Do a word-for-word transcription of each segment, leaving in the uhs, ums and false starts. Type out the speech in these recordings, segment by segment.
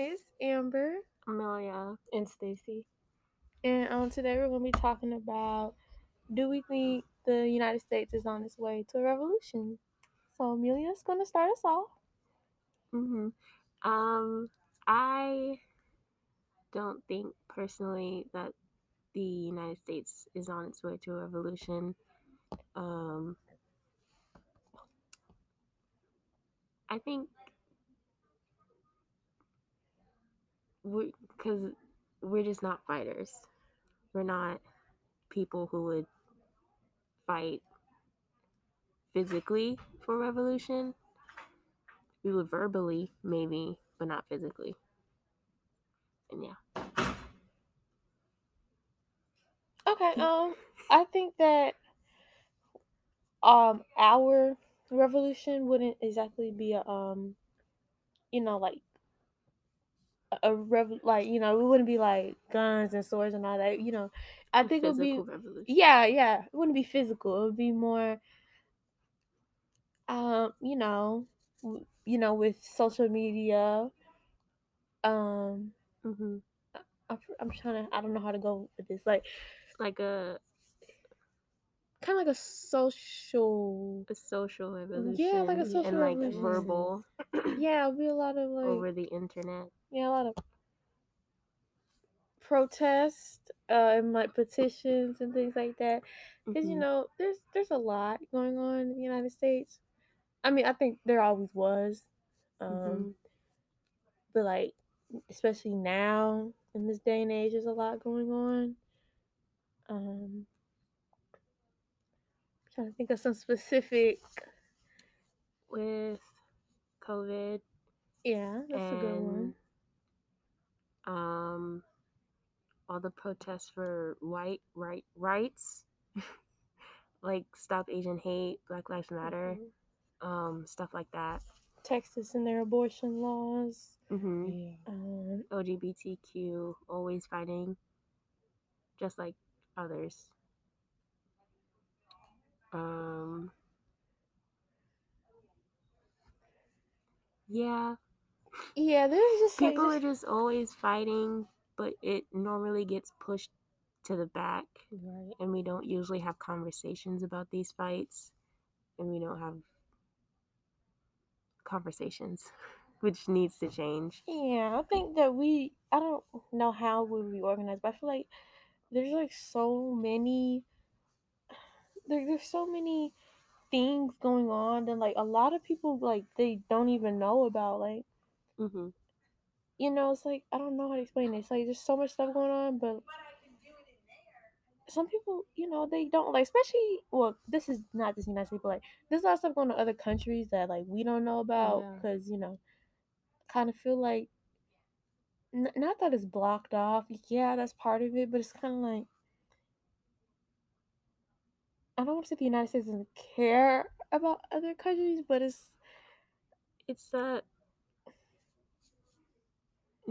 It's Amber, Amelia, and Stacy. And um, today we're going to be talking about, do we think the United States is on its way to a revolution? So Amelia's going to start us off. Mm-hmm. Um, I don't think personally that the United States is on its way to a revolution. Um, I think we, because we're just not fighters. We're not people who would fight physically for revolution. We would verbally, maybe, but not physically. And yeah. Okay. Um, I think that um our revolution wouldn't exactly be a um, you know, like. A rev- like you know, it wouldn't be like guns and swords and all that. You know, I think it would be revolution. yeah, yeah. It wouldn't be physical. It would be more, um, you know, w- you know, with social media. Um, mm-hmm. I, I'm, I'm trying to. I don't know how to go with this. Like, like a kind of like a social, a social revolution. Yeah, like a social and like revolution. Verbal. Yeah, it'd be a lot of like over the internet. Yeah, a lot of protests uh, and like petitions and things like that. Because mm-hmm. you know, there's there's a lot going on in the United States. I mean, I think there always was, um, mm-hmm. but like especially now in this day and age, there's a lot going on. Um, I'm trying to think of some specific with COVID. Yeah, that's and... a good one. Um, all the protests for white right rights, like Stop Asian Hate, Black Lives Matter, mm-hmm. um, stuff like that. Texas and their abortion laws. Mm-hmm. Yeah. Um, L G B T Q, always fighting, just like others. Um, yeah. Yeah, there's just people like, are just always fighting, but it normally gets pushed to the back, right. And we don't usually have conversations about these fights, and we don't have conversations, which needs to change. Yeah, I think that we, I don't know how we reorganize, but I feel like there's like so many, there, there's so many things going on, and like a lot of people like they don't even know about like. Mm-hmm. You know, it's like, I don't know how to explain this. Like, there's so much stuff going on, but some people, you know, they don't, like, especially, well, this is not just United States, but, like, there's a lot of stuff going on in other countries that, like, we don't know about because, yeah. You know, kind of feel like, n- not that it's blocked off. Yeah, that's part of it, but it's kind of like, I don't want to say the United States doesn't care about other countries, but it's, it's that,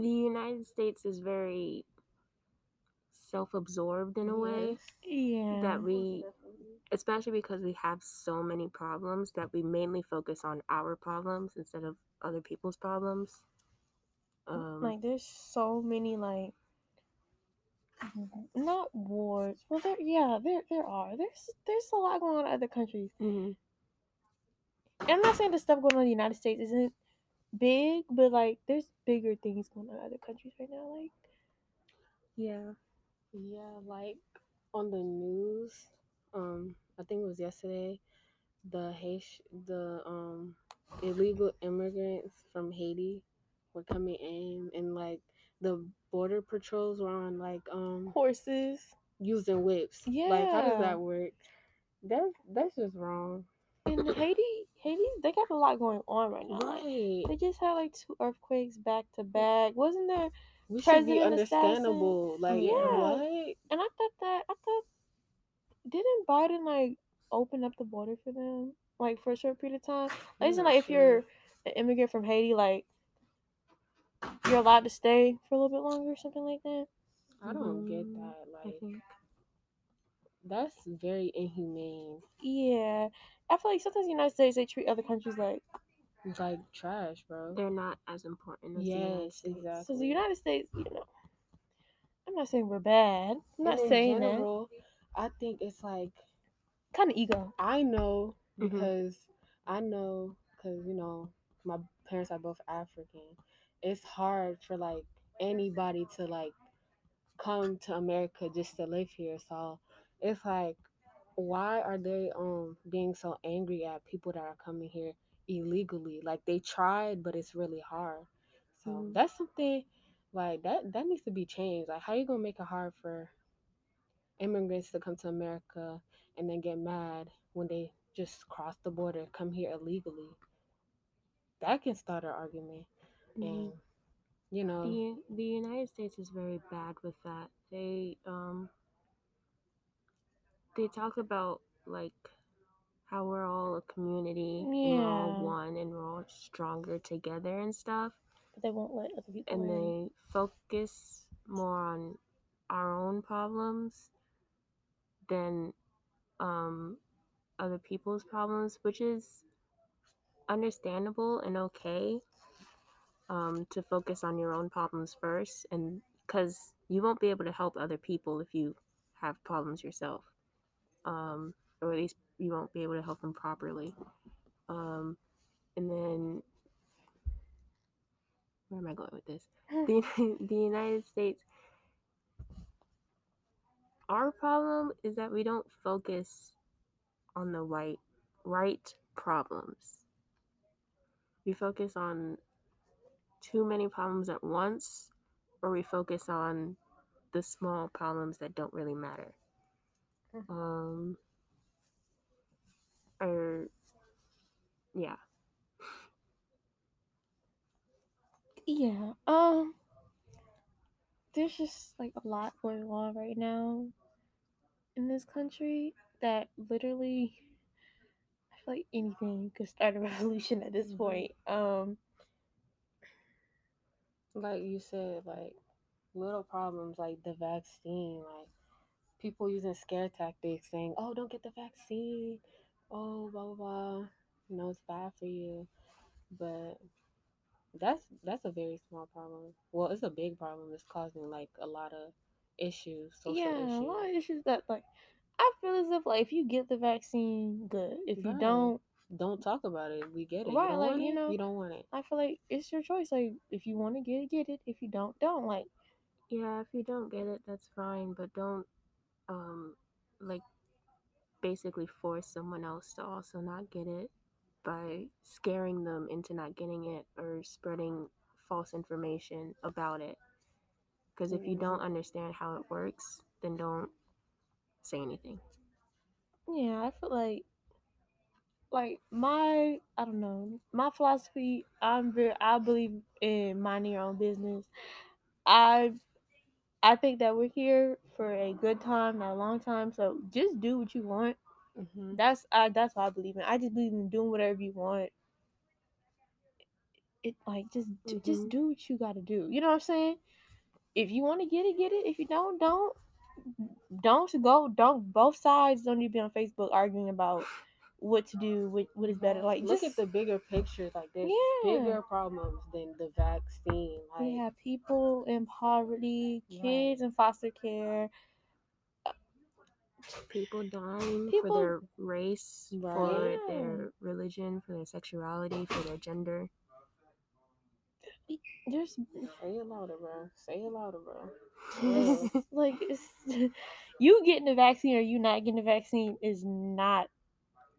the United States is very self-absorbed in a way. Yeah. That we, especially because we have so many problems, that we mainly focus on our problems instead of other people's problems. Um, like, there's so many, like, not wars. Well, there, yeah, there there are. There's, there's a lot going on in other countries. Mm-hmm. I'm not saying the stuff going on in the United States isn't big, but like there's bigger things going on in other countries right now, like yeah yeah like on the news, um I think it was yesterday, the Haitian the um illegal immigrants from Haiti were coming in, and like the border patrols were on like um horses using whips. Yeah, like how does that work? That's that's just wrong. In Haiti, Haiti, they got a lot going on right now. Right. Like, they just had like two earthquakes back to back. Wasn't there? We should be understandable. Assassin? Like, yeah. What? And I thought that I thought didn't Biden like open up the border for them like for a short period of time? Like, isn't like sure. If you're an immigrant from Haiti, like you're allowed to stay for a little bit longer or something like that? I don't mm. get that. Like, mm-hmm. That's very inhumane. Yeah. I feel like sometimes in the United States, they treat other countries like It's like trash, bro. They're not as important as yes, the United States. Exactly. So the United States, you know, I'm not saying we're bad. I'm not in saying general, that. I think it's like kind of ego. I know because mm-hmm. I know because you know my parents are both African. It's hard for like anybody to like come to America just to live here. So it's like, why are they um being so angry at people that are coming here illegally? Like they tried, but it's really hard. So mm-hmm. that's something like that that needs to be changed. Like, how you gonna make it hard for immigrants to come to America and then get mad when they just cross the border, come here illegally? That can start an argument. Mm-hmm. And you know, the, the United States is very bad with that. They um they talk about like how we're all a community, yeah. and we're all one, and we're all stronger together and stuff. But they won't let other people. And win. They focus more on our own problems than um, other people's problems, which is understandable and okay. Um, to focus on your own problems first, and because you won't be able to help other people if you have problems yourself, um, or at least you won't be able to help them properly. Um, and then, where am I going with this? The, the United States, our problem is that we don't focus on the right, right problems. We focus on too many problems at once, or we focus on the small problems that don't really matter. Um, or, yeah. Yeah, um, there's just, like, a lot going on right now in this country that literally, I feel like anything could start a revolution at this point. Um, like you said, like, little problems, like the vaccine, like, people using scare tactics saying, oh, don't get the vaccine, oh, blah, blah, blah, you know, it's bad for you. But that's that's a very small problem. Well, it's a big problem. It's causing, like, a lot of issues, social yeah, issues. Yeah, a lot of issues that, like, I feel as if, like, if you get the vaccine, good. If right. you don't. Don't talk about it. We get it. Right, you don't like, want you know, it, you don't want it. I feel like it's your choice. Like, if you want to get it, get it. If you don't, don't. Like, yeah, if you don't get it, that's fine, but don't. Um, like, basically force someone else to also not get it by scaring them into not getting it or spreading false information about it. Because if you don't understand how it works, then don't say anything. Yeah, I feel like, like, my, I don't know, my philosophy, I'm very, I believe in minding your own business. I I think that we're here for a good time, not a long time. So just do what you want. Mm-hmm. That's I, that's what I believe in. I just believe in doing whatever you want. It like just mm-hmm. just do what you gotta do. You know what I'm saying? If you want to get it, get it. If you don't, don't. Don't go. Don't. Both sides don't need to be on Facebook arguing about what to do, what what is better. Like, look just, at the bigger picture. Like, there's yeah. bigger problems than the vaccine. Like, we have people in poverty, kids right. in foster care, people dying people, for their race, right. for yeah. their religion, for their sexuality, for their gender. There's say it louder, bro. Say it louder, bro. Yeah. Like, it's, you getting the vaccine or you not getting the vaccine is not.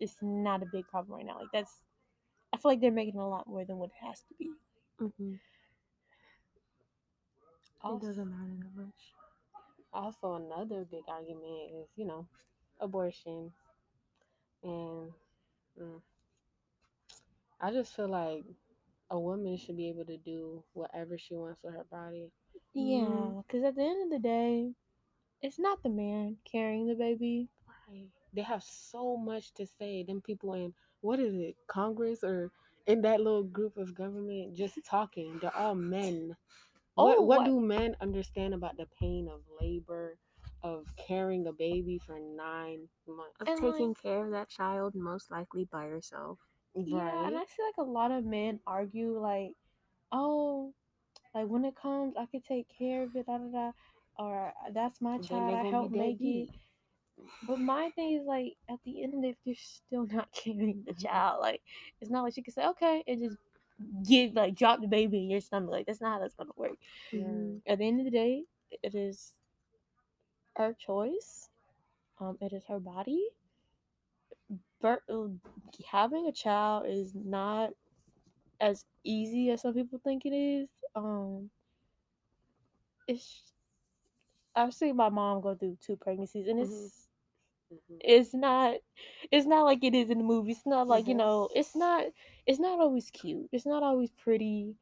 It's not a big problem right now. Like, that's, I feel like they're making a lot more than what it has to be. Mm-hmm. Also, it doesn't matter that much. Also, another big argument is, you know, abortion. And mm, I just feel like a woman should be able to do whatever she wants with her body. Yeah, because mm-hmm. at the end of the day, it's not the man carrying the baby. Right. They have so much to say. Them people in, what is it, Congress or in that little group of government just talking. They're all men. Oh, what, what, what do men understand about the pain of labor, of carrying a baby for nine months? Of and taking like, care of that child most likely by yourself. Yeah, and I see like a lot of men argue like, oh, like when it comes, I could take care of it, da da da, or that's my child, I help make it. But my thing is like, at the end of the day, if you're still not carrying the child, like it's not like you can say okay and just give like drop the baby in your stomach. Like that's not how that's gonna work. Mm. At the end of the day, it is her choice. Um, it is her body. But having a child is not as easy as some people think it is. Um, it's I've seen my mom go through two pregnancies, and it's mm-hmm. it's not it's not like it is in the movies. It's not like mm-hmm. you know. It's not it's not always cute. It's not always pretty.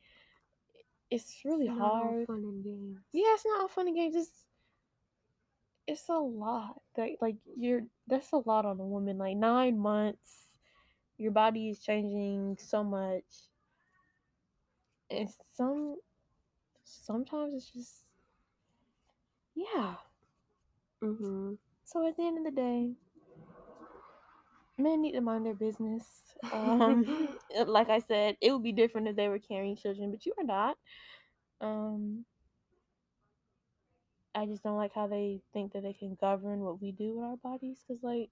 It's really it's not hard. All fun and games. Yeah, it's not all fun and games. It's it's a lot. That like you're that's a lot on a woman. Like nine months, your body is changing so much, and some sometimes it's just. Yeah. Mm-hmm. So at the end of the day, men need to mind their business. Um, like I said, it would be different if they were carrying children, but you are not. Um, I just don't like how they think that they can govern what we do with our bodies. Cause like,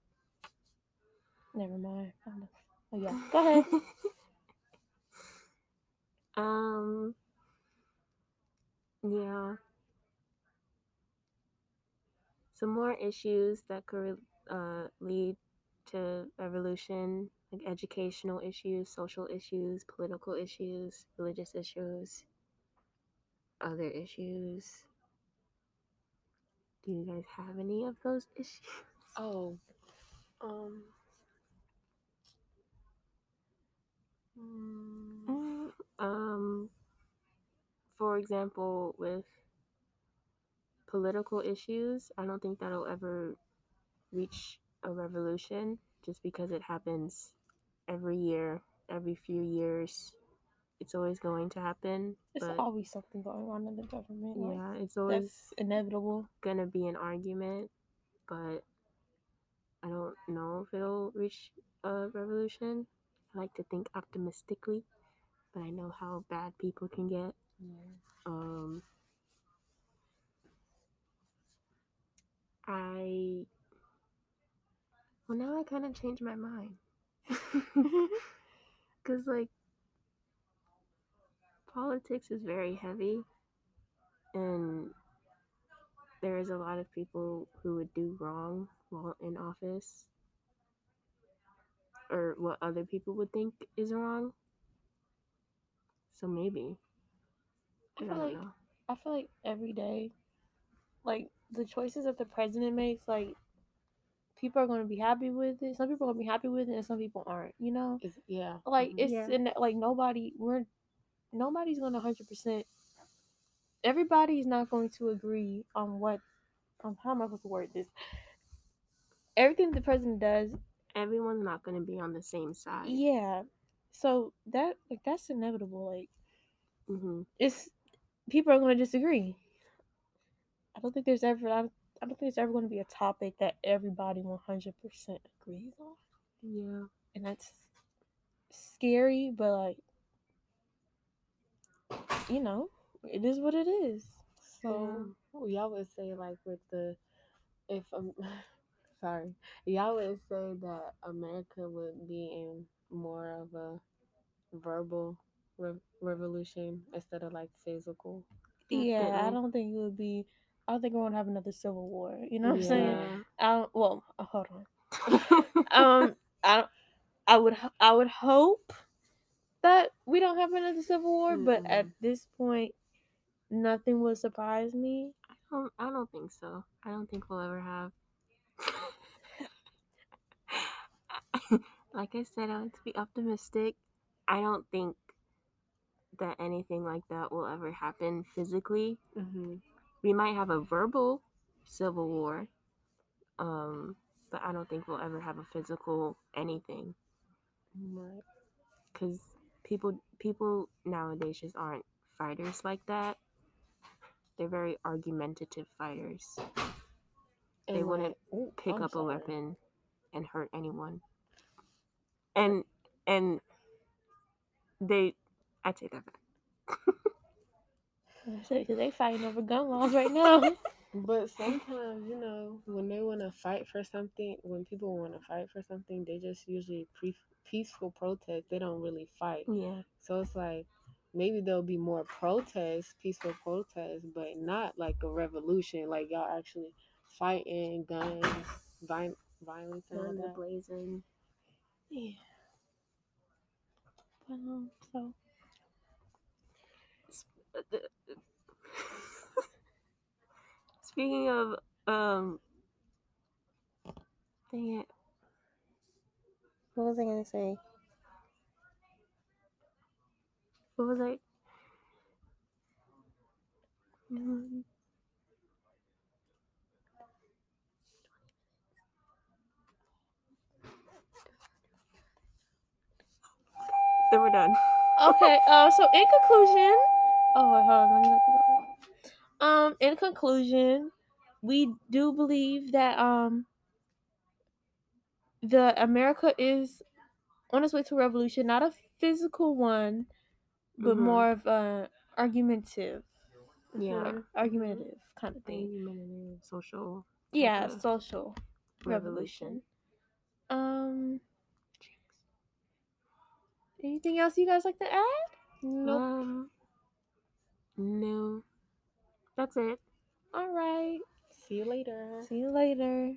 never mind. I don't know. Oh yeah, go ahead. um. Yeah. Some more issues that could uh, lead to evolution, like educational issues, social issues, political issues, religious issues, other issues. Do you guys have any of those issues? Oh, um, mm, um, for example, with political issues, I don't think that'll ever reach a revolution just because it happens every year, every few years. It's always going to happen. There's always something going on in the government. Yeah, like, it's always that's inevitable. Gonna be an argument, but I don't know if it'll reach a revolution. I like to think optimistically, but I know how bad people can get. Yeah. Um. I, well, now I kind of changed my mind. Because, like, politics is very heavy, and there is a lot of people who would do wrong while in office, or what other people would think is wrong. So maybe. I feel I don't like, know. I feel like every day, like, the choices that the president makes, like, people are going to be happy with it. Some people are going to be happy with it, and some people aren't, you know? It's, yeah. Like, it's, yeah. In, like, nobody, we're, nobody's going to one hundred percent, everybody's not going to agree on what, on how am I supposed to word this? Everything the president does. Everyone's not going to be on the same side. Yeah. So, that, like, that's inevitable. Like, mm-hmm. it's, people are going to disagree. I don't think there's ever I don't think there's ever going to be a topic that everybody one hundred percent agrees on. Yeah. And that's scary, but like, you know, it is what it is. So yeah. Y'all would say like with the if um, sorry, y'all would say that America would be in more of a verbal re- revolution instead of like physical. Yeah, I don't think it would be. I don't think we're gonna have another civil war. You know what yeah. I'm saying? I don't, well, hold on. um, I don't, I would, I would hope that we don't have another civil war. Mm-hmm. But at this point, nothing will surprise me. I don't. I don't think so. I don't think we'll ever have. Like I said, I like to be optimistic. I don't think that anything like that will ever happen physically. Mm-hmm. We might have a verbal civil war, um, but I don't think we'll ever have a physical anything. Because people people nowadays just aren't fighters like that. They're very argumentative fighters. And they wouldn't like, pick I'm up sorry. a weapon and hurt anyone. And and they, I take that back. Because they fighting over gun laws right now. But sometimes, you know, when they want to fight for something, when people want to fight for something, they just usually pre- peaceful protest. They don't really fight. Yeah. So it's like maybe there'll be more protests, peaceful protests, but not like a revolution. Like y'all actually fighting, guns, vi- violence, and all that. Blazing. Yeah. But um, so. Speaking of, um, dang it. What was I going to say? What was I? Mm-hmm. Then we're done. Okay, uh, so in conclusion, oh, wait, hold on, let me look at that. Um, in conclusion, we do believe that um the America is on its way to revolution, not a physical one, but mm-hmm. more of a argumentative, yeah, argumentative kind of thing, argumentative, social, yeah, social revolution. revolution. Um, anything else you guys like to add? Nope. Um, no. That's it. All right. See you later. See you later.